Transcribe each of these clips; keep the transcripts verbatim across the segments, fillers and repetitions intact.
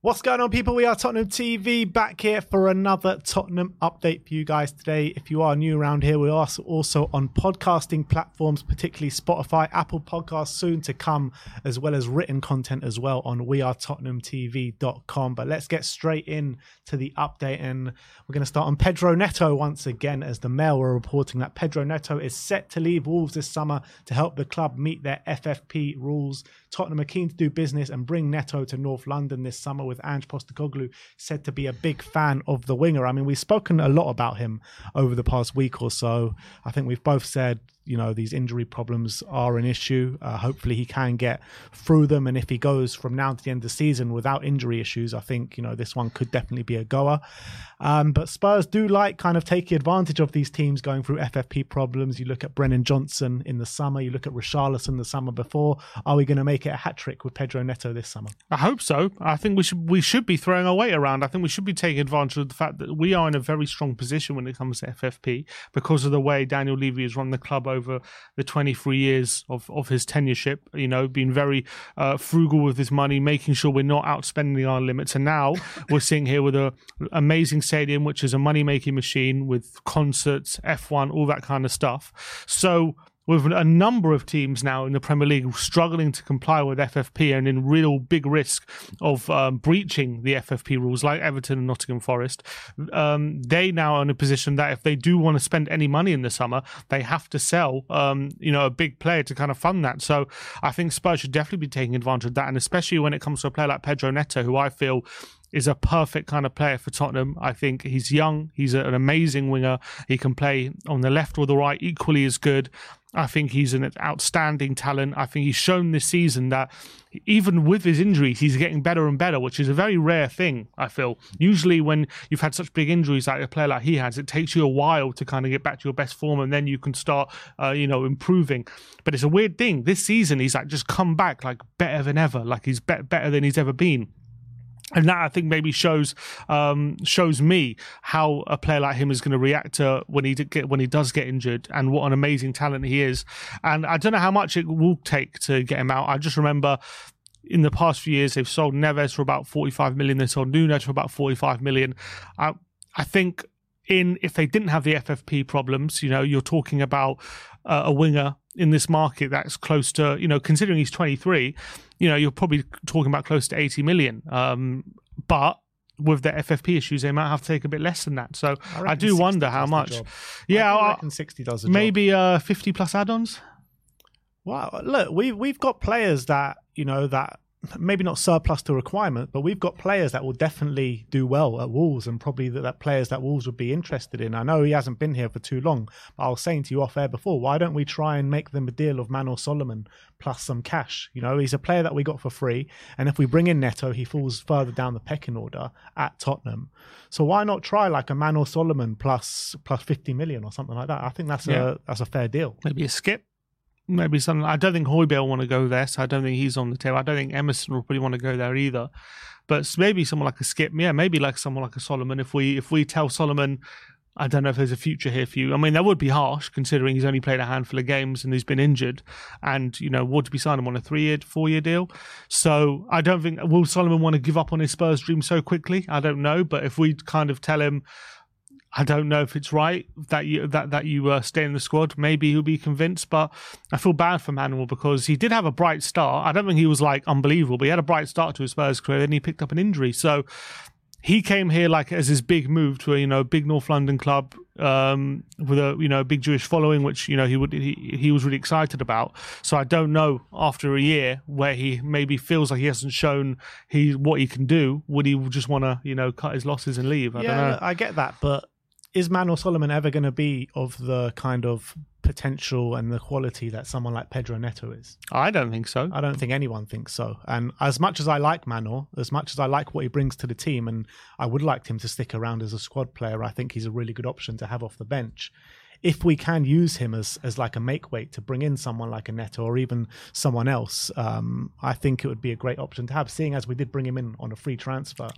What's going on, people? We are Tottenham T V, back here for another Tottenham update for you guys today. If you are new around here, we are also on podcasting platforms, particularly Spotify, Apple Podcasts, soon to come, as well as written content as well on we are tottenham t v dot com. But let's get straight in to the update, and we're going to start on Pedro Neto once again, as the Mail were reporting that Pedro Neto is set to leave Wolves this summer to help the club meet their F F P rules. Tottenham are keen to do business and bring Neto to North London this summer, with Ange Postecoglou said to be a big fan of the winger. I mean, we've spoken a lot about him over the past week or so. I think we've both said, you know, these injury problems are an issue. Uh, hopefully he can get through them. And if he goes from now to the end of the season without injury issues, I think, you know, this one could definitely be a goer. Um, but Spurs do like kind of taking advantage of these teams going through F F P problems. You look at Brennan Johnson in the summer. You look at Richarlison the summer before. Are we going to make it a hat-trick with Pedro Neto this summer? I hope so. I think we should, we should be throwing our weight around. I think we should be taking advantage of the fact that we are in a very strong position when it comes to F F P because of the way Daniel Levy has run the club over the twenty-three years of, of his tenureship, you know, being very uh, frugal with his money, making sure we're not outspending our limits. And now we're sitting here with an amazing stadium, which is a money-making machine with concerts, F one, all that kind of stuff. So with a number of teams now in the Premier League struggling to comply with F F P and in real big risk of um, breaching the F F P rules, like Everton and Nottingham Forest, um, they now are in a position that if they do want to spend any money in the summer, they have to sell um, you know, a big player to kind of fund that. So I think Spurs should definitely be taking advantage of that, and especially when it comes to a player like Pedro Neto, who I feel is a perfect kind of player for Tottenham. I think he's young. He's an amazing winger. He can play on the left or the right equally as good. I think he's an outstanding talent. I think he's shown this season that even with his injuries, he's getting better and better, which is a very rare thing, I feel. Usually when you've had such big injuries like a player like he has, it takes you a while to kind of get back to your best form, and then you can start, uh, you know, improving. But it's a weird thing. This season, he's like just come back like better than ever. Like he's be- better than he's ever been. And that, I think, maybe shows um, shows me how a player like him is going to react to when he get, when he does get injured, and what an amazing talent he is. And I don't know how much it will take to get him out. I just remember in the past few years, they've sold Neves for about forty-five million. They sold Nuno for about forty-five million. I, I think in if they didn't have the F F P problems, you know, you're talking about uh, a winger in this market that's close to, you know, considering he's twenty-three, you know, you're probably talking about close to eighty million. Um, but with the F F P issues, they might have to take a bit less than that. So I, I do wonder how much. Yeah, I reckon sixty does a job. Maybe uh, fifty plus add-ons. Wow, look, we we've got players that, you know, that maybe not surplus to requirement, but we've got players that will definitely do well at Wolves, and probably that, that players that Wolves would be interested in. I know he hasn't been here for too long, but I was saying to you off air before, why don't we try and make them a deal of Manor Solomon plus some cash? You know, he's a player that we got for free, and if we bring in Neto, he falls further down the pecking order at Tottenham. So why not try like a Manor Solomon plus plus fifty million or something like that? I think that's yeah. a that's a fair deal. Maybe a Skip. Maybe something. I don't think Hojbjerg will want to go there, so I don't think he's on the table. I don't think Emerson will probably want to go there either. But maybe someone like a Skip, yeah, maybe like someone like a Solomon. If we if we tell Solomon, I don't know if there's a future here for you. I mean, that would be harsh considering he's only played a handful of games and he's been injured. And you know, would be signing him on a three-year, four-year deal. So I don't think will Solomon want to give up on his Spurs dream so quickly. I don't know, but if we kind of tell him, I don't know if it's right that you that that you uh, stay in the squad. Maybe he'll be convinced, but I feel bad for Manuel because he did have a bright start. I don't think he was like unbelievable, but he had a bright start to his Spurs career. Then he picked up an injury, so he came here like as his big move to a you know big North London club um, with a you know big Jewish following, which you know he would he, he was really excited about. So I don't know after a year where he maybe feels like he hasn't shown he what he can do. Would he just want to you know cut his losses and leave? I yeah, don't know. I get that, but. Is Manor Solomon ever going to be of the kind of potential and the quality that someone like Pedro Neto is? I don't think so. I don't think anyone thinks so. And as much as I like Manor, as much as I like what he brings to the team, and I would like him to stick around as a squad player, I think he's a really good option to have off the bench. If we can use him as as like a make weight to bring in someone like a Neto or even someone else, um, I think it would be a great option to have, seeing as we did bring him in on a free transfer.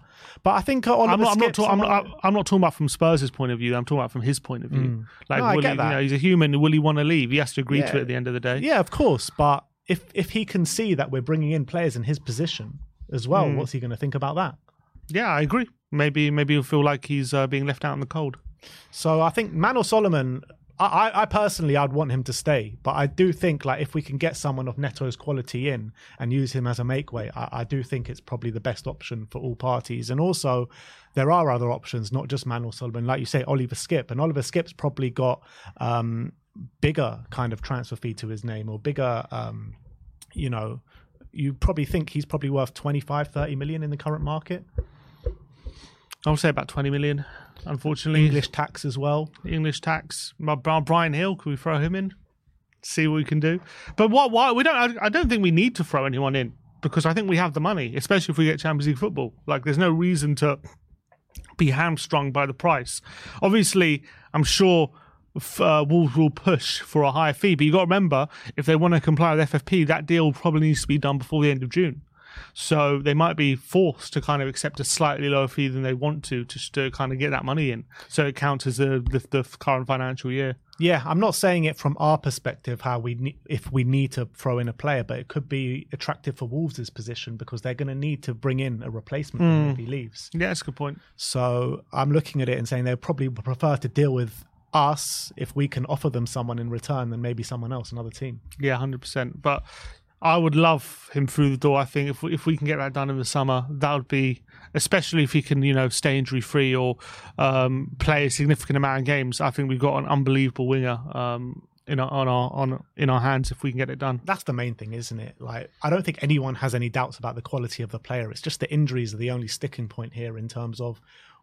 But I think Oliver I'm not, Skip, I'm, not ta- someone... I'm, not, I'm not talking about from Spurs' point of view. I'm talking about from his point of view. Mm. Like, no, will I get he, that. You know, he's a human. Will he want to leave? He has to agree yeah. to it at the end of the day. Yeah, of course. But if if he can see that we're bringing in players in his position as well, mm. what's he going to think about that? Yeah, I agree. Maybe maybe he'll feel like he's uh, being left out in the cold. So I think Manor Solomon, I, I personally, I'd want him to stay. But I do think like if we can get someone of Neto's quality in and use him as a make weight, I, I do think it's probably the best option for all parties. And also, there are other options, not just Manor Solomon. Like you say, Oliver Skipp. And Oliver Skipp's probably got um, bigger kind of transfer fee to his name or bigger, um, you know, you probably think he's probably worth twenty-five, thirty million in the current market. I would say about twenty million, unfortunately. English tax as well. English tax. Brian Hill, can we throw him in? See what we can do. But what? Why we don't? I don't think we need to throw anyone in because I think we have the money, especially if we get Champions League football. Like, there's no reason to be hamstrung by the price. Obviously, I'm sure uh, Wolves will push for a higher fee, but you've got to remember, if they want to comply with F F P, that deal probably needs to be done before the end of June. So they might be forced to kind of accept a slightly lower fee than they want to, just to kind of get that money in. So it counts as the, the, the current financial year. Yeah, I'm not saying it from our perspective, how we ne- if we need to throw in a player, but it could be attractive for Wolves' position because they're going to need to bring in a replacement mm. if he leaves. Yeah, that's a good point. So I'm looking at it and saying they'll probably prefer to deal with us if we can offer them someone in return than maybe someone else, another team. Yeah, one hundred percent. But I would love him through the door. I think if we, if we can get that done in the summer, that would be, especially if he can, you know, stay injury free or um, play a significant amount of games. I think we've got an unbelievable winger um, in our on our on in our hands if we can get it done. That's the main thing, isn't it? Like, I don't think anyone has any doubts about the quality of the player. It's just the injuries are the only sticking point here in terms of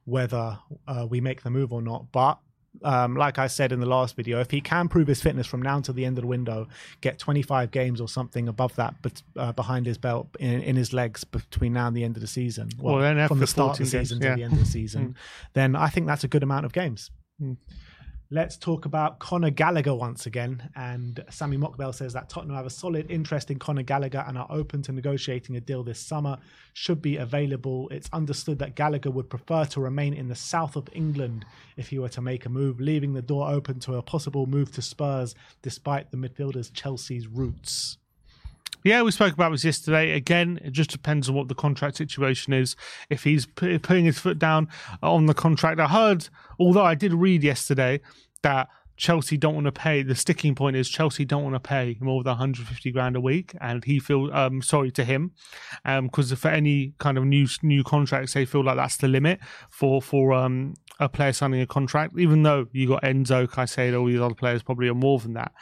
whether uh, we make the move or not. But Um, like I said in the last video, if he can prove his fitness from now until the end of the window, get twenty-five games or something above that, but uh, behind his belt in, in his legs between now and the end of the season, well, well then from the start of the season games, yeah. to the end of the season, then I think that's a good amount of games. Mm. Let's talk about Conor Gallagher once again. And Sammy Mockbell says that Tottenham have a solid interest in Conor Gallagher and are open to negotiating a deal this summer. Should be available. It's understood that Gallagher would prefer to remain in the south of England if he were to make a move, leaving the door open to a possible move to Spurs despite the midfielder's Chelsea's roots. Yeah, we spoke about this yesterday. Again, it just depends on what the contract situation is. If he's p- putting his foot down on the contract, I heard, although I did read yesterday that Chelsea don't want to pay. The sticking point is Chelsea don't want to pay more than one hundred fifty grand a week, and he feels um, sorry to him because um, for any kind of new new contracts, they feel like that's the limit for for um, a player signing a contract. Even though you got Enzo, Caicedo, all these other players probably are more than that.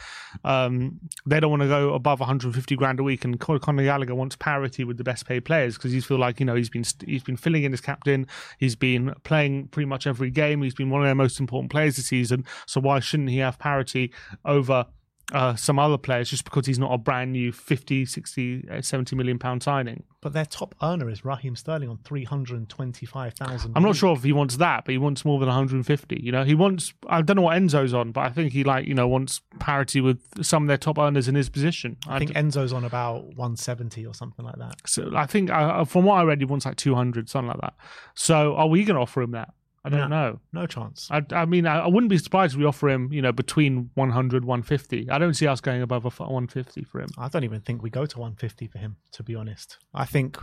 Um, they don't want to go above one hundred fifty grand a week, and Conor Gallagher wants parity with the best paid players because he feels like you know he's been he's been filling in as captain, he's been playing pretty much every game, he's been one of their most important players this season. So why shouldn't he have parity over uh, some other players just because he's not a brand new fifty, sixty, seventy million pound signing? But their top earner is Raheem Sterling on three hundred twenty-five thousand. I'm not sure if he wants that, but he wants more than one hundred fifty. You know, he wants, I don't know what Enzo's on, but I think he like, you know, wants parity with some of their top earners in his position. I, I think d- Enzo's on about one seventy or something like that. So I think uh, from what I read, he wants like two hundred, something like that. So are we going to offer him that? I don't no, know. No chance. I, I mean, I, I wouldn't be surprised if we offer him, you know, between one hundred, one fifty. I don't see us going above one fifty for him. I don't even think we go to one fifty for him, to be honest. I think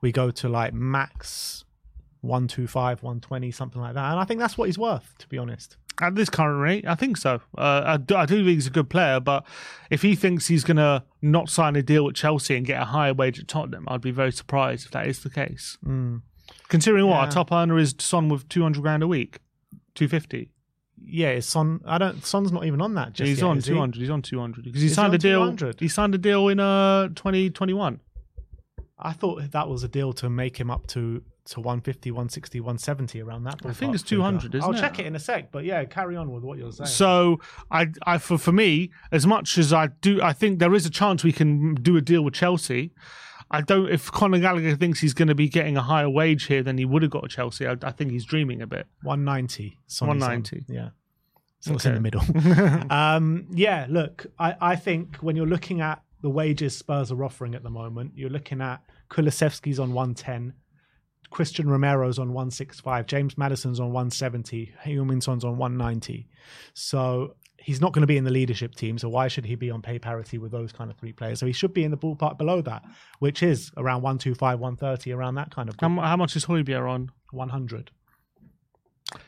we go to like max one twenty-five, one twenty, something like that. And I think that's what he's worth, to be honest. At this current rate, I think so. Uh, I, do, I do think he's a good player, but if he thinks he's going to not sign a deal at Chelsea and get a higher wage at Tottenham, I'd be very surprised if that is the case. Mm. Considering what, yeah. our top earner is Son with two hundred grand a week, two fifty. Yeah, Son. I don't. Son's not even on that. Just he's yet, on two hundred. He? He's on two hundred because he is signed he a deal. two hundred? He signed a deal in uh twenty twenty one. I thought that was a deal to make him up to to one fifty, one sixty, one seventy around that. I think it's two hundred. Isn't I'll it? I'll check it in a sec. But yeah, carry on with what you're saying. So I, I for for me, as much as I do, I think there is a chance we can do a deal with Chelsea. I don't. If Conor Gallagher thinks he's going to be getting a higher wage here than he would have got at Chelsea, I, I think he's dreaming a bit. one ninety. one ninety. On. Yeah. So okay. It's in the middle. um, yeah, look, I, I think when you're looking at the wages Spurs are offering at the moment, you're looking at Kulusevski's on one ten, Christian Romero's on one sixty-five, James Maddison's on one seventy, Heung-min Son's on one ninety. So he's not going to be in the leadership team, so why should he be on pay parity with those kind of three players? So he should be in the ballpark below that, which is around one twenty-five, one thirty, around that kind of ballpark. How, how much is Hojbjerg on? one hundred.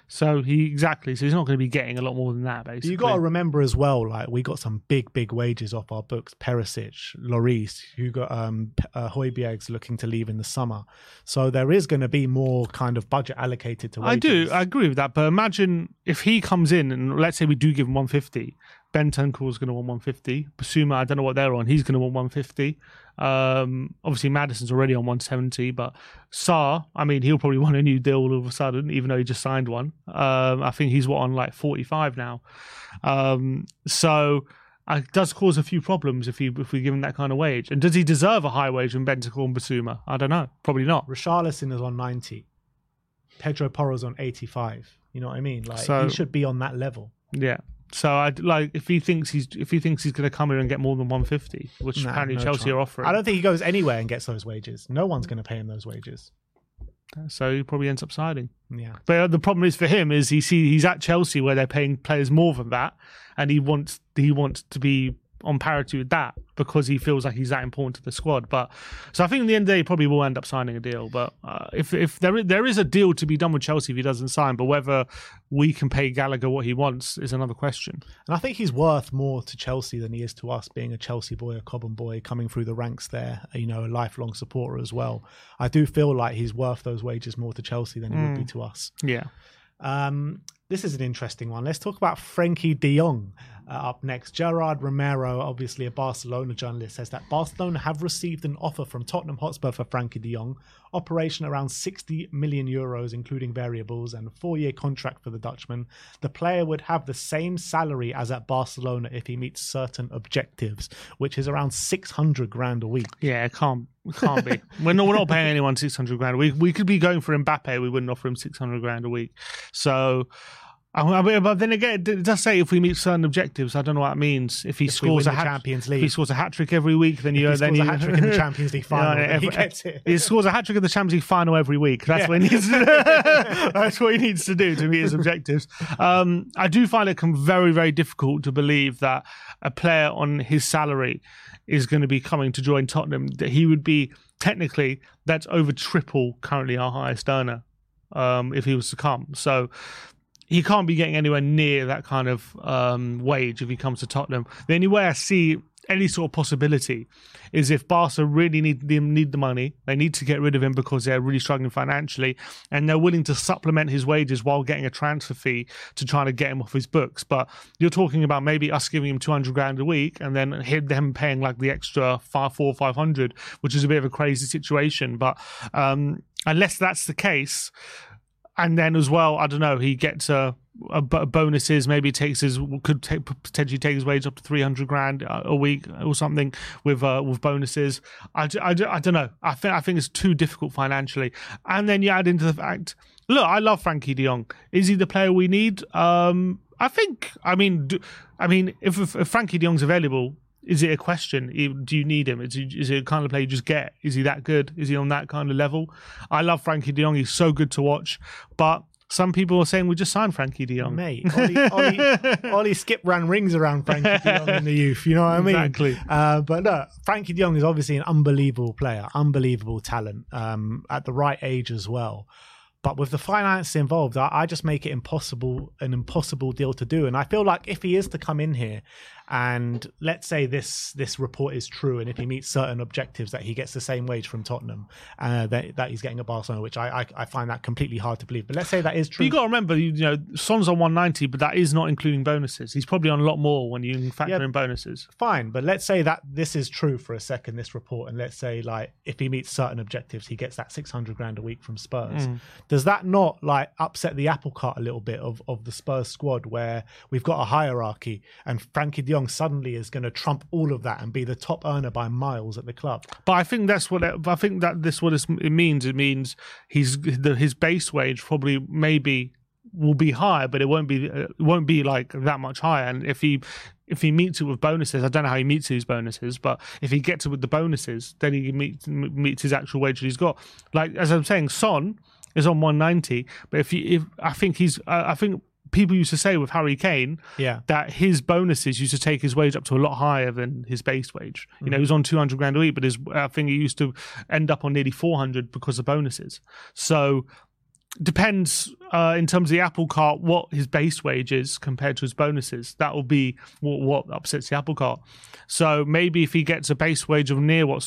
So he exactly. So he's not going to be getting a lot more than that, basically. You got to remember as well, like we got some big, big wages off our books. Perisic, Lloris, who got um, uh, Hojbjerg's looking to leave in the summer. So there is going to be more kind of budget allocated to wages. I do, I agree with that. But imagine if he comes in and let's say we do give him one fifty. Bentancur's going to want one fifty. Bissouma, I don't know what they're on. He's going to want one fifty. Um, obviously, Maddison's already on one seventy, but Sarr, I mean, he'll probably want a new deal all of a sudden, even though he just signed one. Um, I think he's what, on like forty-five now. Um, so uh, it does cause a few problems if, he, if we give him that kind of wage. And does he deserve a high wage from Bentancur and Bissouma? I don't know. Probably not. Richarlison is on ninety. Pedro Porro's on eighty-five. You know what I mean? Like so, he should be on that level. Yeah. So I like if he thinks he's if he thinks he's going to come here and get more than one fifty, which nah, apparently no Chelsea chance. Are offering. I don't think he goes anywhere and gets those wages. No one's going to pay him those wages. So he probably ends up signing. Yeah. But the problem is for him is he see he's at Chelsea where they're paying players more than that, and he wants he wants to be on parity with that because he feels like he's that important to the squad. But so I think in the end of the day, he probably will end up signing a deal. But uh, if if there is, there is a deal to be done with Chelsea if he doesn't sign, but whether we can pay Gallagher what he wants is another question. And I think he's worth more to Chelsea than he is to us, being a Chelsea boy, a Cobham boy, coming through the ranks there, you know, a lifelong supporter as well. I do feel like he's worth those wages more to Chelsea than he mm. would be to us. Yeah. Um, this is an interesting one. Let's talk about Frankie de Jong uh, up next. Gerard Romero, obviously a Barcelona journalist, says that Barcelona have received an offer from Tottenham Hotspur for Frankie de Jong, operation around sixty million euros, including variables, and a four-year contract for the Dutchman. The player would have the same salary as at Barcelona if he meets certain objectives, which is around six hundred grand a week. Yeah, it can't, it can't be. We're not, we're not paying anyone six hundred grand a week. We could be going for Mbappe. We wouldn't offer him six hundred grand a week. So... I mean, but then again, it does say if we meet certain objectives. I don't know what it means. If he if scores a hat, Champions League, if he scores a hat trick every week, then you if he then scores you, a hat trick in the Champions League final. You know, every, he gets it. He scores a hat trick in the Champions League final every week. That's yeah. what he needs. To do. That's what he needs to do to meet his objectives. Um, I do find it very, very difficult to believe that a player on his salary is going to be coming to join Tottenham. That he would be technically that's over triple currently our highest earner um, if he was to come. So. He can't be getting anywhere near that kind of um, wage if he comes to Tottenham. The only way I see any sort of possibility is if Barca really need need the money, they need to get rid of him because they're really struggling financially, and they're willing to supplement his wages while getting a transfer fee to try to get him off his books. But you're talking about maybe us giving him two hundred grand a week and then them paying like the extra five, four, five hundred, which is a bit of a crazy situation. But um, unless that's the case. And then as well, I don't know, he gets a, a bonuses, maybe takes his, could take, potentially take his wage up to three hundred grand a week or something with uh, with bonuses. I, I, I don't know. I think, I think it's too difficult financially. And then you add into the fact, look, I love Frankie de Jong. Is he the player we need? Um, I think, I mean, do, I mean, if, if Frankie de Jong's available, is it a question? Do you need him? Is he, is he a kind of player you just get? Is he that good? Is he on that kind of level? I love Frankie de Jong. He's so good to watch. But some people are saying we just signed Frankie de Jong. Mate, Ollie, Ollie, Ollie Skip ran rings around Frankie de Jong in the youth. You know what I mean? Exactly. Uh, but look, Frankie de Jong is obviously an unbelievable player, unbelievable talent um, at the right age as well. But with the finance involved, I, I just make it impossible, an impossible deal to do. And I feel like if he is to come in here and let's say this this report is true, and if he meets certain objectives that he gets the same wage from Tottenham uh, that, that he's getting at Barcelona, which I, I, I find that completely hard to believe. But let's say that is true. But you got to remember, you, you know, Son's on one ninety, but that is not including bonuses. He's probably on a lot more when you factor yeah, in bonuses. Fine, but let's say that this is true for a second, this report, and let's say like if he meets certain objectives, he gets that six hundred grand a week from Spurs. Mm. Does that not like upset the apple cart a little bit of, of the Spurs squad, where we've got a hierarchy and Frankie de Jong suddenly is going to trump all of that and be the top earner by miles at the club? But I think that's what it, I think that this what it means. It means his his base wage probably maybe will be higher, but it won't be it won't be like that much higher. And if he if he meets it with bonuses, I don't know how he meets his bonuses, but if he gets it with the bonuses, then he meets meets his actual wage that he's got. Like as I'm saying, Son is on one ninety, but if you, if I think he's, uh, I think people used to say with Harry Kane, yeah, that his bonuses used to take his wage up to a lot higher than his base wage. Mm-hmm. You know, he was on two hundred grand a week, but his, I think he used to end up on nearly four hundred because of bonuses. So depends uh, in terms of the apple cart what his base wage is compared to his bonuses. That will be what, what upsets the apple cart. So maybe if he gets a base wage of near what.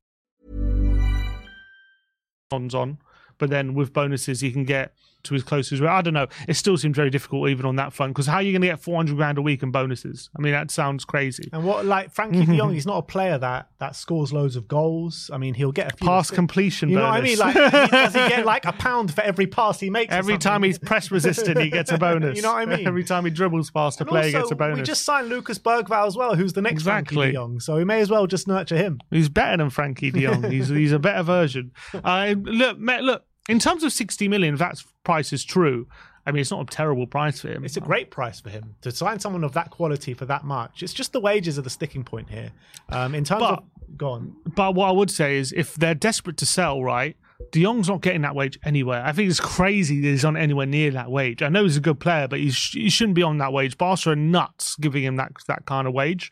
On, but then with bonuses he can get to his closest. I don't know. It still seems very difficult even on that front, because how are you going to get four hundred grand a week in bonuses? I mean, that sounds crazy. And what, like Frankie de Jong, he's not a player that that scores loads of goals. I mean, he'll get a few pass completion. You bonus. Know what I mean? Like, does he get like a pound for every pass he makes? Every time he's press resistant, he gets a bonus. You know what I mean? Every time he dribbles past a player, he gets a bonus. We just signed Lucas Bergvall as well, who's the next exactly. Frankie de Jong, so we may as well just nurture him. He's better than Frankie de Jong. he's he's a better version. Uh, look, look. In terms of sixty million, if that price is true, I mean, it's not a terrible price for him. It's a great price for him. To sign someone of that quality for that much, it's just the wages are the sticking point here. Um, in terms but, of... Go on. But what I would say is, if they're desperate to sell, right, de Jong's not getting that wage anywhere. I think it's crazy that he's on anywhere near that wage. I know he's a good player, but he, sh- he shouldn't be on that wage. Barca are nuts giving him that, that kind of wage.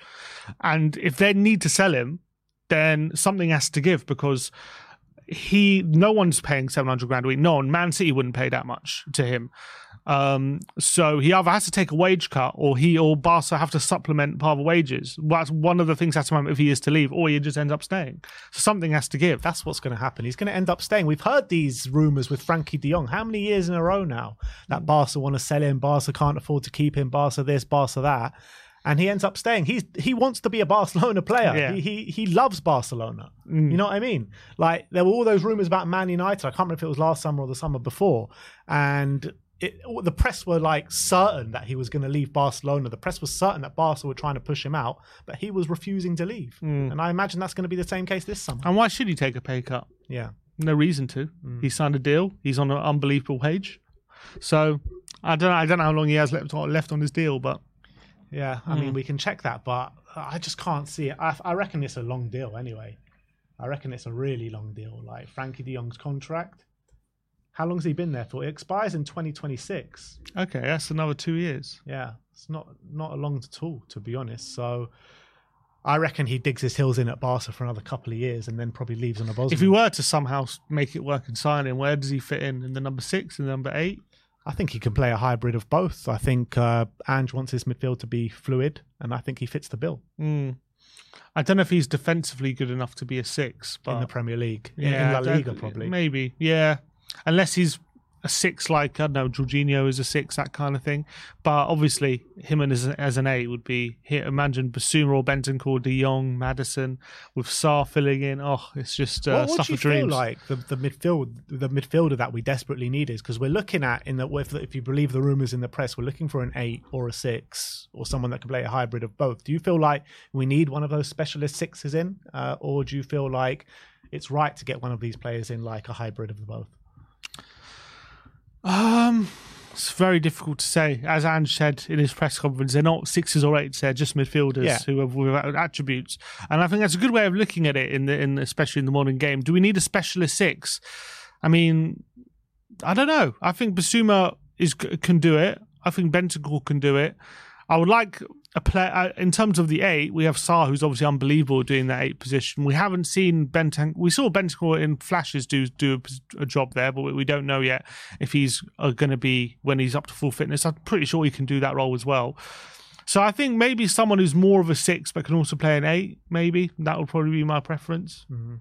And if they need to sell him, then something has to give, because... He, no one's paying seven hundred grand a week. No one, Man City wouldn't pay that much to him. Um, so he either has to take a wage cut, or he or Barca have to supplement part of the wages. That's one of the things that's if he is to leave, or he just ends up staying. So something has to give. That's what's going to happen. He's going to end up staying. We've heard these rumours with Frankie de Jong. How many years in a row now that Barca want to sell him, Barca can't afford to keep him, Barca this, Barca that. And he ends up staying. He's he wants to be a Barcelona player. Yeah. He, he he loves Barcelona. Mm. You know what I mean? Like, there were all those rumours about Man United. I can't remember if it was last summer or the summer before. And it, the press were like certain that he was going to leave Barcelona. The press was certain that Barca were trying to push him out, but he was refusing to leave. Mm. And I imagine that's going to be the same case this summer. And why should he take a pay cut? Yeah. No reason to. Mm. He signed a deal. He's on an unbelievable wage. So I don't know, I don't know how long he has left, left on his deal, but... Yeah, I mm. mean, we can check that, but I just can't see it. I, I reckon it's a long deal anyway. I reckon it's a really long deal. Like Frankie de Jong's contract, how long's he been there for? It expires in twenty twenty-six. Okay, that's another two years. Yeah, it's not not a long at all, to be honest. So I reckon he digs his heels in at Barca for another couple of years and then probably leaves on a Bosman. If he were to somehow make it work and sign him, where does he fit in? In the number six and the number eight? I think he can play a hybrid of both. I think uh, Ange wants his midfield to be fluid, and I think he fits the bill. Mm. I don't know if he's defensively good enough to be a six. But in the Premier League. Yeah, in La Liga, probably. Maybe, yeah. Unless he's a six, like, I don't know, Jorginho is a six, that kind of thing. But obviously, him as, as an eight would be, here, imagine Bissouma or Bentancur, de Jong, Maddison, with Sarr filling in. Oh, it's just uh, stuff of dreams. What would you feel like the, the, midfield, the midfielder that we desperately need is? Because we're looking at, in the, if, if you believe the rumours in the press, we're looking for an eight or a six, or someone that can play a hybrid of both. Do you feel like we need one of those specialist sixes in? Uh, or do you feel like it's right to get one of these players in, like a hybrid of the both? Um, it's very difficult to say. As Ange said in his press conference, they're not sixes or eights; they're just midfielders yeah. who have without attributes. And I think that's a good way of looking at it, in the in especially in the modern game. Do we need a specialist six? I mean, I don't know. I think Bissouma is can do it. I think Bentancur can do it. I would like a player in terms of the eight. We have Sarr, who's obviously unbelievable doing that eight position. We haven't seen Bentancur. We saw Bentancur in flashes do do a, a job there, but we don't know yet if he's going to be when he's up to full fitness. I'm pretty sure he can do that role as well. So I think maybe someone who's more of a six but can also play an eight. Maybe that would probably be my preference. Mm-hmm.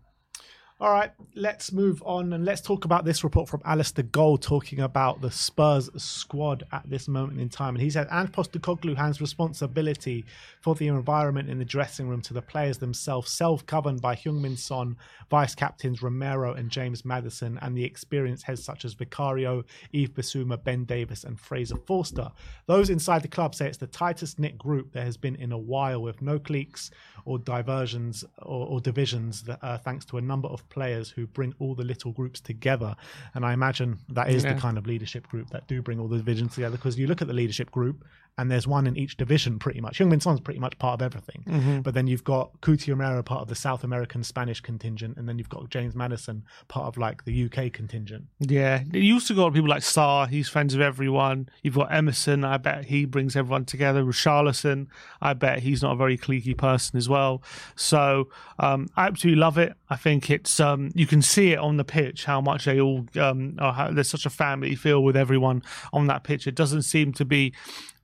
All right, let's move on and let's talk about this report from Alistair Gold talking about the Spurs squad at this moment in time. And he said, Ange Postecoglou hands responsibility for the environment in the dressing room to the players themselves, self-governed by Heung-min Son, vice-captains Romero and James Maddison, and the experienced heads such as Vicario, Yves Bissouma, Ben Davis and Fraser Forster. Those inside the club say it's the tightest-knit group there has been in a while, with no cliques or diversions or, or divisions, that, uh, thanks to a number of players who bring all the little groups together. And I imagine that is yeah. the kind of leadership group that do bring all the divisions together, because you look at the leadership group and there's one in each division pretty much. Heung-min Son's pretty much part of everything. Mm-hmm. But then you've got Cuti Romero, part of the South American Spanish contingent, and then you've got James Maddison, part of like the U K contingent. Yeah. You also got people like Sarr, he's friends with everyone. You've got Emerson, I bet he brings everyone together. Richarlison, I bet he's not a very cliquey person as well. So um, I absolutely love it. I think it's um, you can see it on the pitch how much they all um, are, how, there's such a family feel with everyone on that pitch. It doesn't seem to be.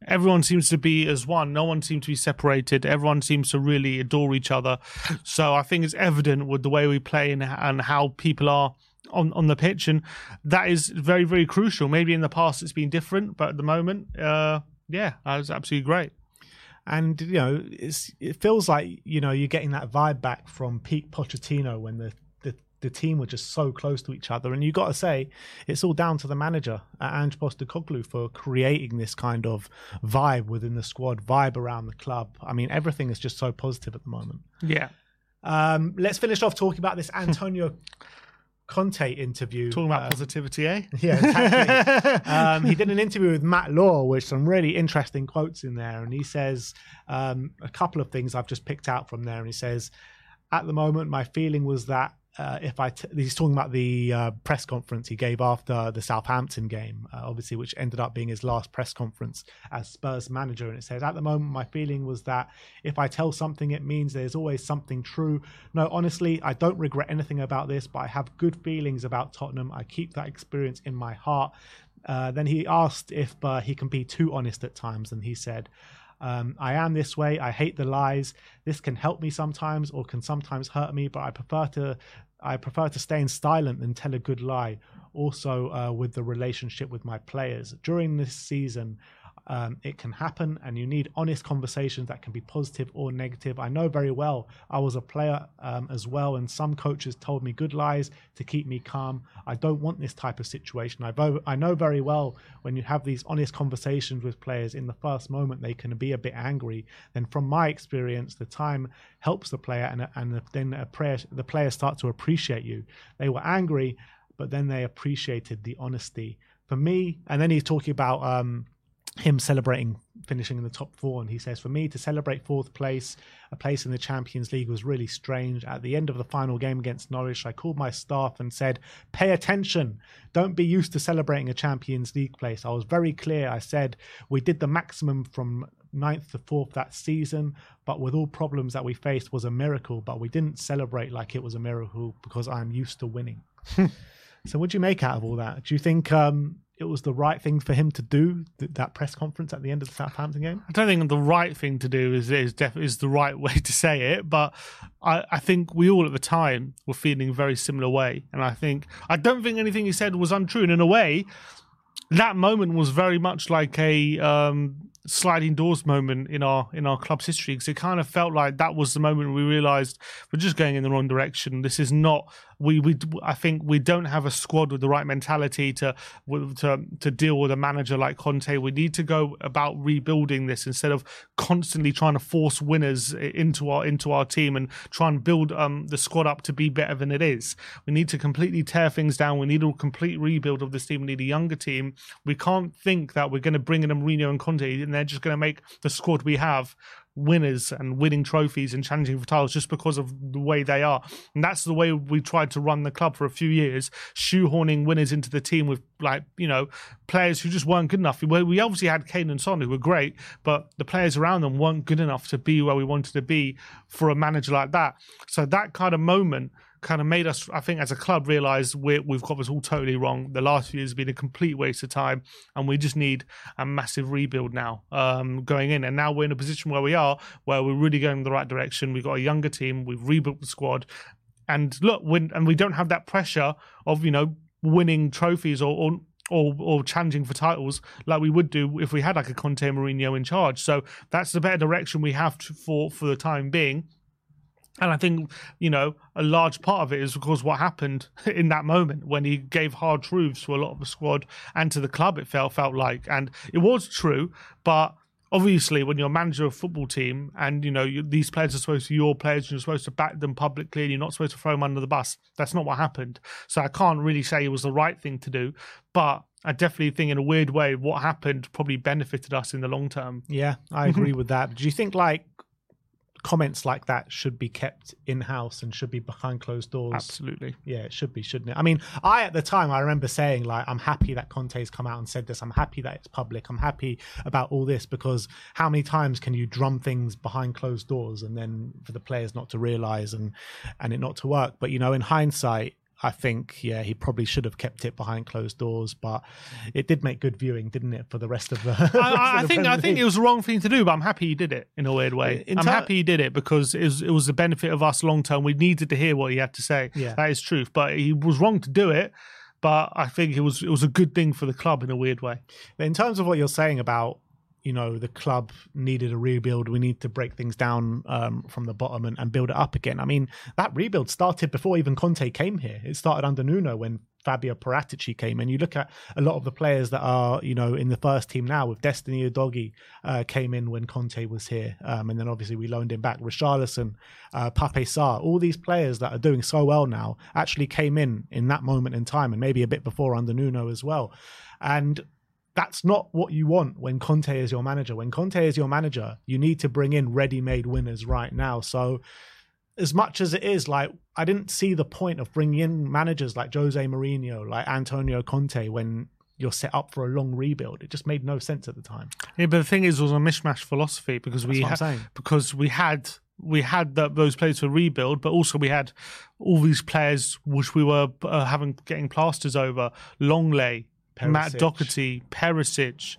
Everyone seems to be as one. No one seems to be separated. Everyone seems to really adore each other. So I think it's evident with the way we play and, and how people are on, on the pitch. And that is very, very crucial. Maybe in the past it's been different, but at the moment, uh, yeah, that was absolutely great. And, you know, it's, it feels like, you know, you're getting that vibe back from peak Pochettino when the the team were just so close to each other. And you got to say, it's all down to the manager, Ange Postecoglou, for creating this kind of vibe within the squad, vibe around the club. I mean, everything is just so positive at the moment. Yeah. Um, let's finish off talking about this Antonio Conte interview. Talking about uh, positivity, eh? Yeah, exactly. um, he did an interview with Matt Law, with some really interesting quotes in there. And he says um, a couple of things I've just picked out from there. And he says, at the moment, my feeling was that Uh, if I, t- he's talking about the uh, press conference he gave after the Southampton game, uh, obviously, which ended up being his last press conference as Spurs manager. And it says, at the moment, my feeling was that if I tell something, it means there's always something true. No, honestly, I don't regret anything about this, but I have good feelings about Tottenham. I keep that experience in my heart. Uh, then he asked if uh, he can be too honest at times. And he said, Um, I am this way. I hate the lies. This can help me sometimes or can sometimes hurt me, but I prefer to I prefer to stay in silent than tell a good lie. Also, uh, with the relationship with my players. During this season, um, it can happen, and you need honest conversations that can be positive or negative. I know very well I was a player um, as well, and some coaches told me good lies to keep me calm. I don't want this type of situation. I, bo- I know very well when you have these honest conversations with players, in the first moment they can be a bit angry. Then from my experience, the time helps the player, and, and then a player, the players start to appreciate you. They were angry, but then they appreciated the honesty. For me, and then he's talking about um, him celebrating finishing in the top four, and he says, for me to celebrate fourth place, a place in the Champions League, was really strange. At the end of the final game against Norwich, I called my staff and said, pay attention, don't be used to celebrating a Champions League place. I was very clear. I said, we did the maximum from ninth to fourth that season, but with all problems that we faced was a miracle, but we didn't celebrate like it was a miracle because I'm used to winning. So what do you make out of all that? Do you think um it was the right thing for him to do, th- that press conference at the end of the Southampton game? I don't think the right thing to do is is, def- is the right way to say it, but I, I think we all at the time were feeling a very similar way. And I think, I don't think anything he said was untrue. And in a way, that moment was very much like a um sliding doors moment in our in our club's history, because it kind of felt like that was the moment we realised we're just going in the wrong direction. This is not we we I think we don't have a squad with the right mentality to to to deal with a manager like Conte. We need to go about rebuilding this instead of constantly trying to force winners into our into our team and try and build um the squad up to be better than it is. We need to completely tear things down. We need a complete rebuild of this team. We need a younger team. We can't think that we're going to bring in a Mourinho and Conte in they're just going to make the squad we have winners and winning trophies and challenging for titles just because of the way they are. And that's the way we tried to run the club for a few years, shoehorning winners into the team with, like, you know, players who just weren't good enough. We obviously had Kane and Son, who were great, but the players around them weren't good enough to be where we wanted to be for a manager like that. So that kind of moment kind of made us, I think, as a club, realise we've got this all totally wrong. The last few years have been a complete waste of time, and we just need a massive rebuild now um, going in. And now we're in a position where we are, where we're really going in the right direction. We've got a younger team. We've rebuilt the squad. And look, when, and we don't have that pressure of, you know, winning trophies or, or Or, or challenging for titles like we would do if we had like a Conte Mourinho in charge. So that's the better direction we have to, for for the time being. And I think, you know, a large part of it is because what happened in that moment when he gave hard truths to a lot of the squad and to the club, it felt felt like. And it was true, but obviously, when you're a manager of a football team and, you know, you, these players are supposed to be your players and you're supposed to back them publicly and you're not supposed to throw them under the bus, that's not what happened. So I can't really say it was the right thing to do. But I definitely think, in a weird way, what happened probably benefited us in the long term. Yeah, I agree with that. Do you think, like, comments like that should be kept in-house and should be behind closed doors? Absolutely. Yeah, it should be, shouldn't it? I mean, I, at the time, I remember saying, like, I'm happy that Conte's come out and said this. I'm happy that it's public. I'm happy about all this, because how many times can you drum things behind closed doors and then for the players not to realise and, and it not to work? But, you know, in hindsight, I think, yeah, he probably should have kept it behind closed doors, but it did make good viewing, didn't it, for the rest of the... rest I, I of the think I think it was the wrong thing to do, but I'm happy he did it in a weird way. In I'm ter- happy he did it because it was, it was the benefit of us long term. We needed to hear what he had to say. Yeah. That is truth, but he was wrong to do it. But I think it was it was a good thing for the club in a weird way. In terms of what you're saying about, you know, the club needed a rebuild. We need to break things down um, from the bottom and, and build it up again. I mean, that rebuild started before even Conte came here. It started under Nuno when Fabio Paratici came. And you look at a lot of the players that are, you know, in the first team now, with Destiny Udogie uh, came in when Conte was here. Um, and then obviously we loaned him back. Richarlison, uh, Pape Sarr, all these players that are doing so well now actually came in in that moment in time, and maybe a bit before under Nuno as well. And that's not what you want when Conte is your manager. When Conte is your manager, you need to bring in ready-made winners right now. So as much as it is, like, I didn't see the point of bringing in managers like Jose Mourinho, like Antonio Conte, when you're set up for a long rebuild. It just made no sense at the time. Yeah, but the thing is, it was a mishmash philosophy because that's we ha- because we had we had the, those players for rebuild, but also we had all these players which we were uh, having getting plasters over. Longley, Perisic. Matt Doherty, Perisic,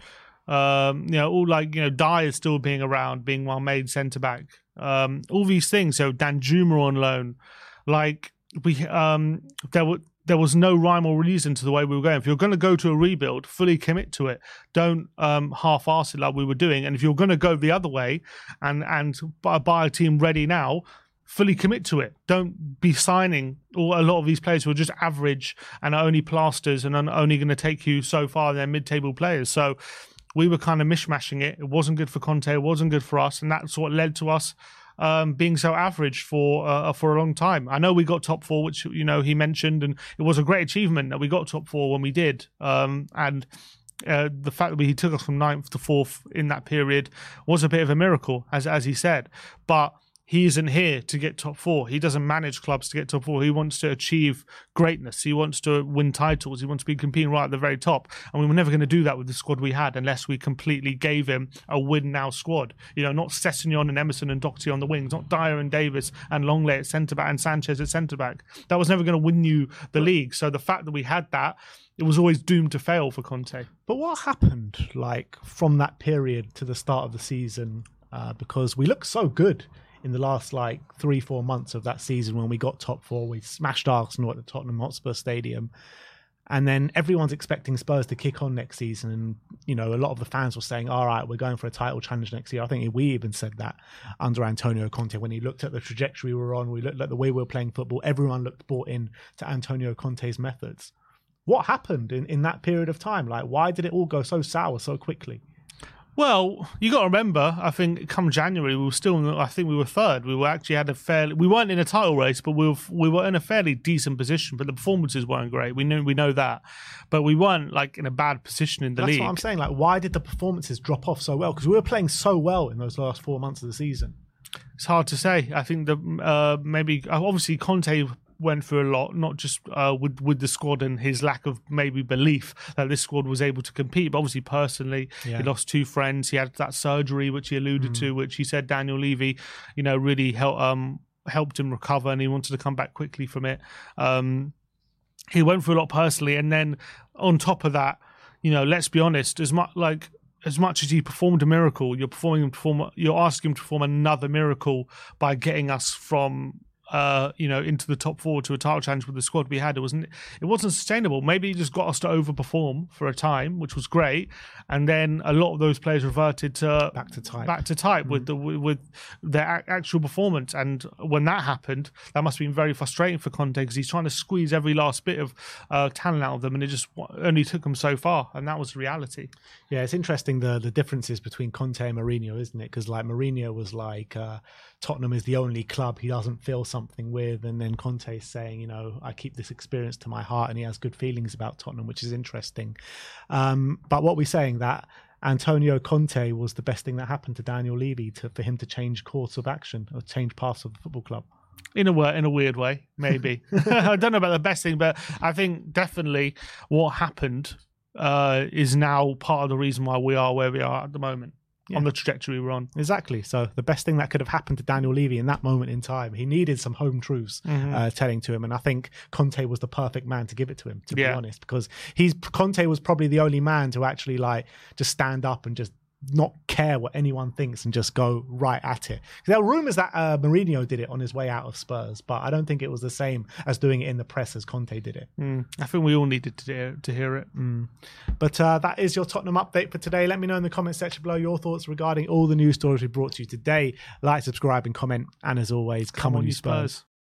um, you know, all like, you know, Dyer still being around, being well made centre back, um, all these things. So Dan Juma on loan, like we, um, there were there was no rhyme or reason to the way we were going. If you're going to go to a rebuild, fully commit to it. Don't um, half-arse it like we were doing. And if you're going to go the other way and and buy a team ready now, fully commit to it. Don't be signing or a lot of these players who are just average and are only plasters and are only going to take you so far. They're mid-table players. So we were kind of mishmashing it. It wasn't good for Conte. It wasn't good for us. And that's what led to us um, being so average for uh, for a long time. I know we got top four, which, you know, he mentioned, and it was a great achievement that we got top four when we did. Um, and Uh, the fact that he took us from ninth to fourth in that period was a bit of a miracle, as as he said. But he isn't here to get top four. He doesn't manage clubs to get top four. He wants to achieve greatness. He wants to win titles. He wants to be competing right at the very top. And we were never going to do that with the squad we had unless we completely gave him a win-now squad. You know, not Sessegnon and Emerson and Doherty on the wings, not Dyer and Davis and Longley at centre-back and Sanchez at centre-back. That was never going to win you the league. So the fact that we had that, it was always doomed to fail for Conte. But what happened, like, from that period to the start of the season? Uh, because we looked so good in the last, like, three, four months of that season when we got top four. We smashed Arsenal at the Tottenham Hotspur Stadium. And then everyone's expecting Spurs to kick on next season. And, you know, a lot of the fans were saying, all right, we're going for a title challenge next year. I think we even said that under Antonio Conte when he looked at the trajectory we were on, we looked at the way we were playing football. Everyone looked bought in to Antonio Conte's methods. What happened in, in that period of time? Like, why did it all go so sour so quickly? Well, you got to remember, I think come January, we were still, I think we were third. We were actually had a fairly, we weren't in a title race, but we were, we were in a fairly decent position, but the performances weren't great. We knew, we know that, but we weren't like in a bad position in the That's league. That's what I'm saying. Like, why did the performances drop off so well? Because we were playing so well in those last four months of the season. It's hard to say. I think that uh, maybe, obviously Conte went through a lot, not just uh, with with the squad and his lack of maybe belief that this squad was able to compete, but obviously personally, yeah. He lost two friends. He had that surgery, which he alluded mm. to, which he said Daniel Levy, you know, really helped um, helped him recover, and he wanted to come back quickly from it. Um, he went through a lot personally, and then on top of that, you know, let's be honest, as much like. As much as he performed a miracle, you're performing, perform, you're asking him to perform another miracle by getting us from, uh, you know, into the top four to a title challenge with the squad we had. It wasn't, it wasn't sustainable. Maybe he just got us to overperform for a time, which was great, and then a lot of those players reverted to back to type, back to type mm-hmm. with the with their actual performance. And when that happened, that must have been very frustrating for Conte because he's trying to squeeze every last bit of uh, talent out of them, and it just only took him so far. And that was the reality. Yeah, it's interesting the the differences between Conte and Mourinho, isn't it? Because like Mourinho was like uh, Tottenham is the only club he doesn't feel something with, and then Conte's saying, you know, I keep this experience to my heart, and he has good feelings about Tottenham, which is interesting. Um, but what we're saying that Antonio Conte was the best thing that happened to Daniel Levy to for him to change course of action or change paths of the football club. In a, in a weird way, maybe. I don't know about the best thing, but I think definitely what happened Uh, is now part of the reason why we are where we are at the moment, yeah. on the trajectory we're on. Exactly. So the best thing that could have happened to Daniel Levy in that moment in time, he needed some home truths mm-hmm. uh, telling to him, and I think Conte was the perfect man to give it to him, to yeah. be honest, because he's Conte was probably the only man to actually like just stand up and just not care what anyone thinks and just go right at it. There were rumours that uh, Mourinho did it on his way out of Spurs, but I don't think it was the same as doing it in the press as Conte did it. Mm, I think we all needed to hear, to hear it. Mm. But uh, that is your Tottenham update for today. Let me know in the comment section below your thoughts regarding all the news stories we brought to you today. Like, subscribe and comment, and as always, come, come on, on you Spurs. Spurs.